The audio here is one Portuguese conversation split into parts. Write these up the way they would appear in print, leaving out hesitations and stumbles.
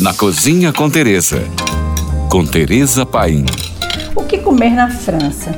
Na Cozinha com Tereza. Com Tereza Paim. O que comer na França?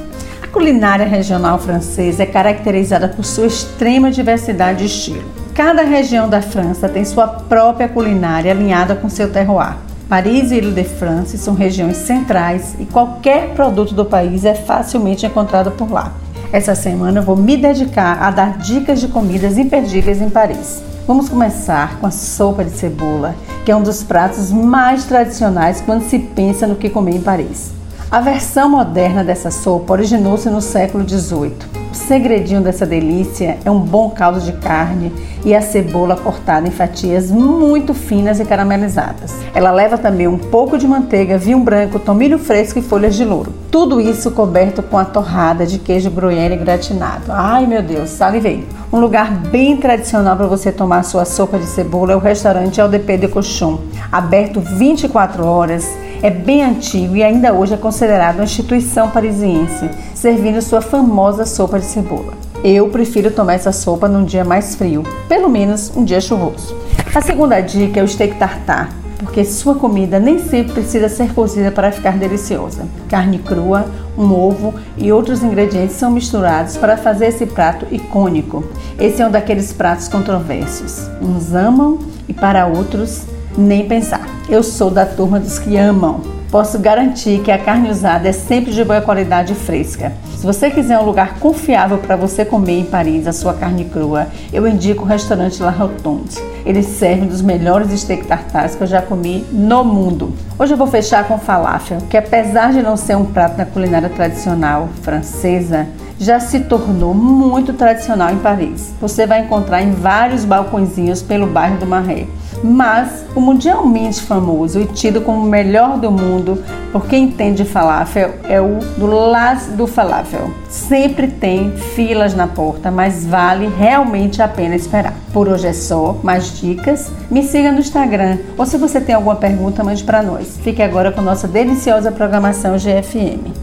A culinária regional francesa é caracterizada por sua extrema diversidade de estilo. Cada região da França tem sua própria culinária alinhada com seu terroir. Paris e Île-de-France são regiões centrais e qualquer produto do país é facilmente encontrado por lá. Essa semana eu vou me dedicar a dar dicas de comidas imperdíveis em Paris. Vamos começar com a sopa de cebola, que é um dos pratos mais tradicionais quando se pensa no que comer em Paris. A versão moderna dessa sopa originou-se no século XVIII. O segredinho dessa delícia é um bom caldo de carne e a cebola cortada em fatias muito finas e caramelizadas. Ela leva também um pouco de manteiga, vinho branco, tomilho fresco e folhas de louro. Tudo isso coberto com a torrada de queijo gruyère gratinado. Ai meu Deus, salivei! Um lugar bem tradicional para você tomar sua sopa de cebola é o restaurante Au Pied de Cochon, aberto 24 horas. É bem antigo e ainda hoje é considerado uma instituição parisiense, servindo sua famosa sopa de cebola. Eu prefiro tomar essa sopa num dia mais frio, pelo menos um dia chuvoso. A segunda dica é o steak tartare, porque sua comida nem sempre precisa ser cozida para ficar deliciosa. Carne crua, um ovo e outros ingredientes são misturados para fazer esse prato icônico. Esse é um daqueles pratos controversos. Uns amam e para outros, nem pensar. Eu sou da turma dos que amam. Posso garantir que a carne usada é sempre de boa qualidade e fresca. Se você quiser um lugar confiável para você comer em Paris a sua carne crua, eu indico o restaurante La Rotonde. Eles servem dos melhores steak tartares que eu já comi no mundo. Hoje eu vou fechar com falafel, que apesar de não ser um prato da culinária tradicional francesa, já se tornou muito tradicional em Paris. Você vai encontrar em vários balcõezinhos pelo bairro do Marais. Mas o mundialmente famoso e tido como o melhor do mundo, por quem entende falafel, é o do L'As du Falafel. Sempre tem filas na porta, mas vale realmente a pena esperar. Por hoje é só, mais dicas, me siga no Instagram ou se você tem alguma pergunta, mande para nós. Fique agora com nossa deliciosa programação GFM.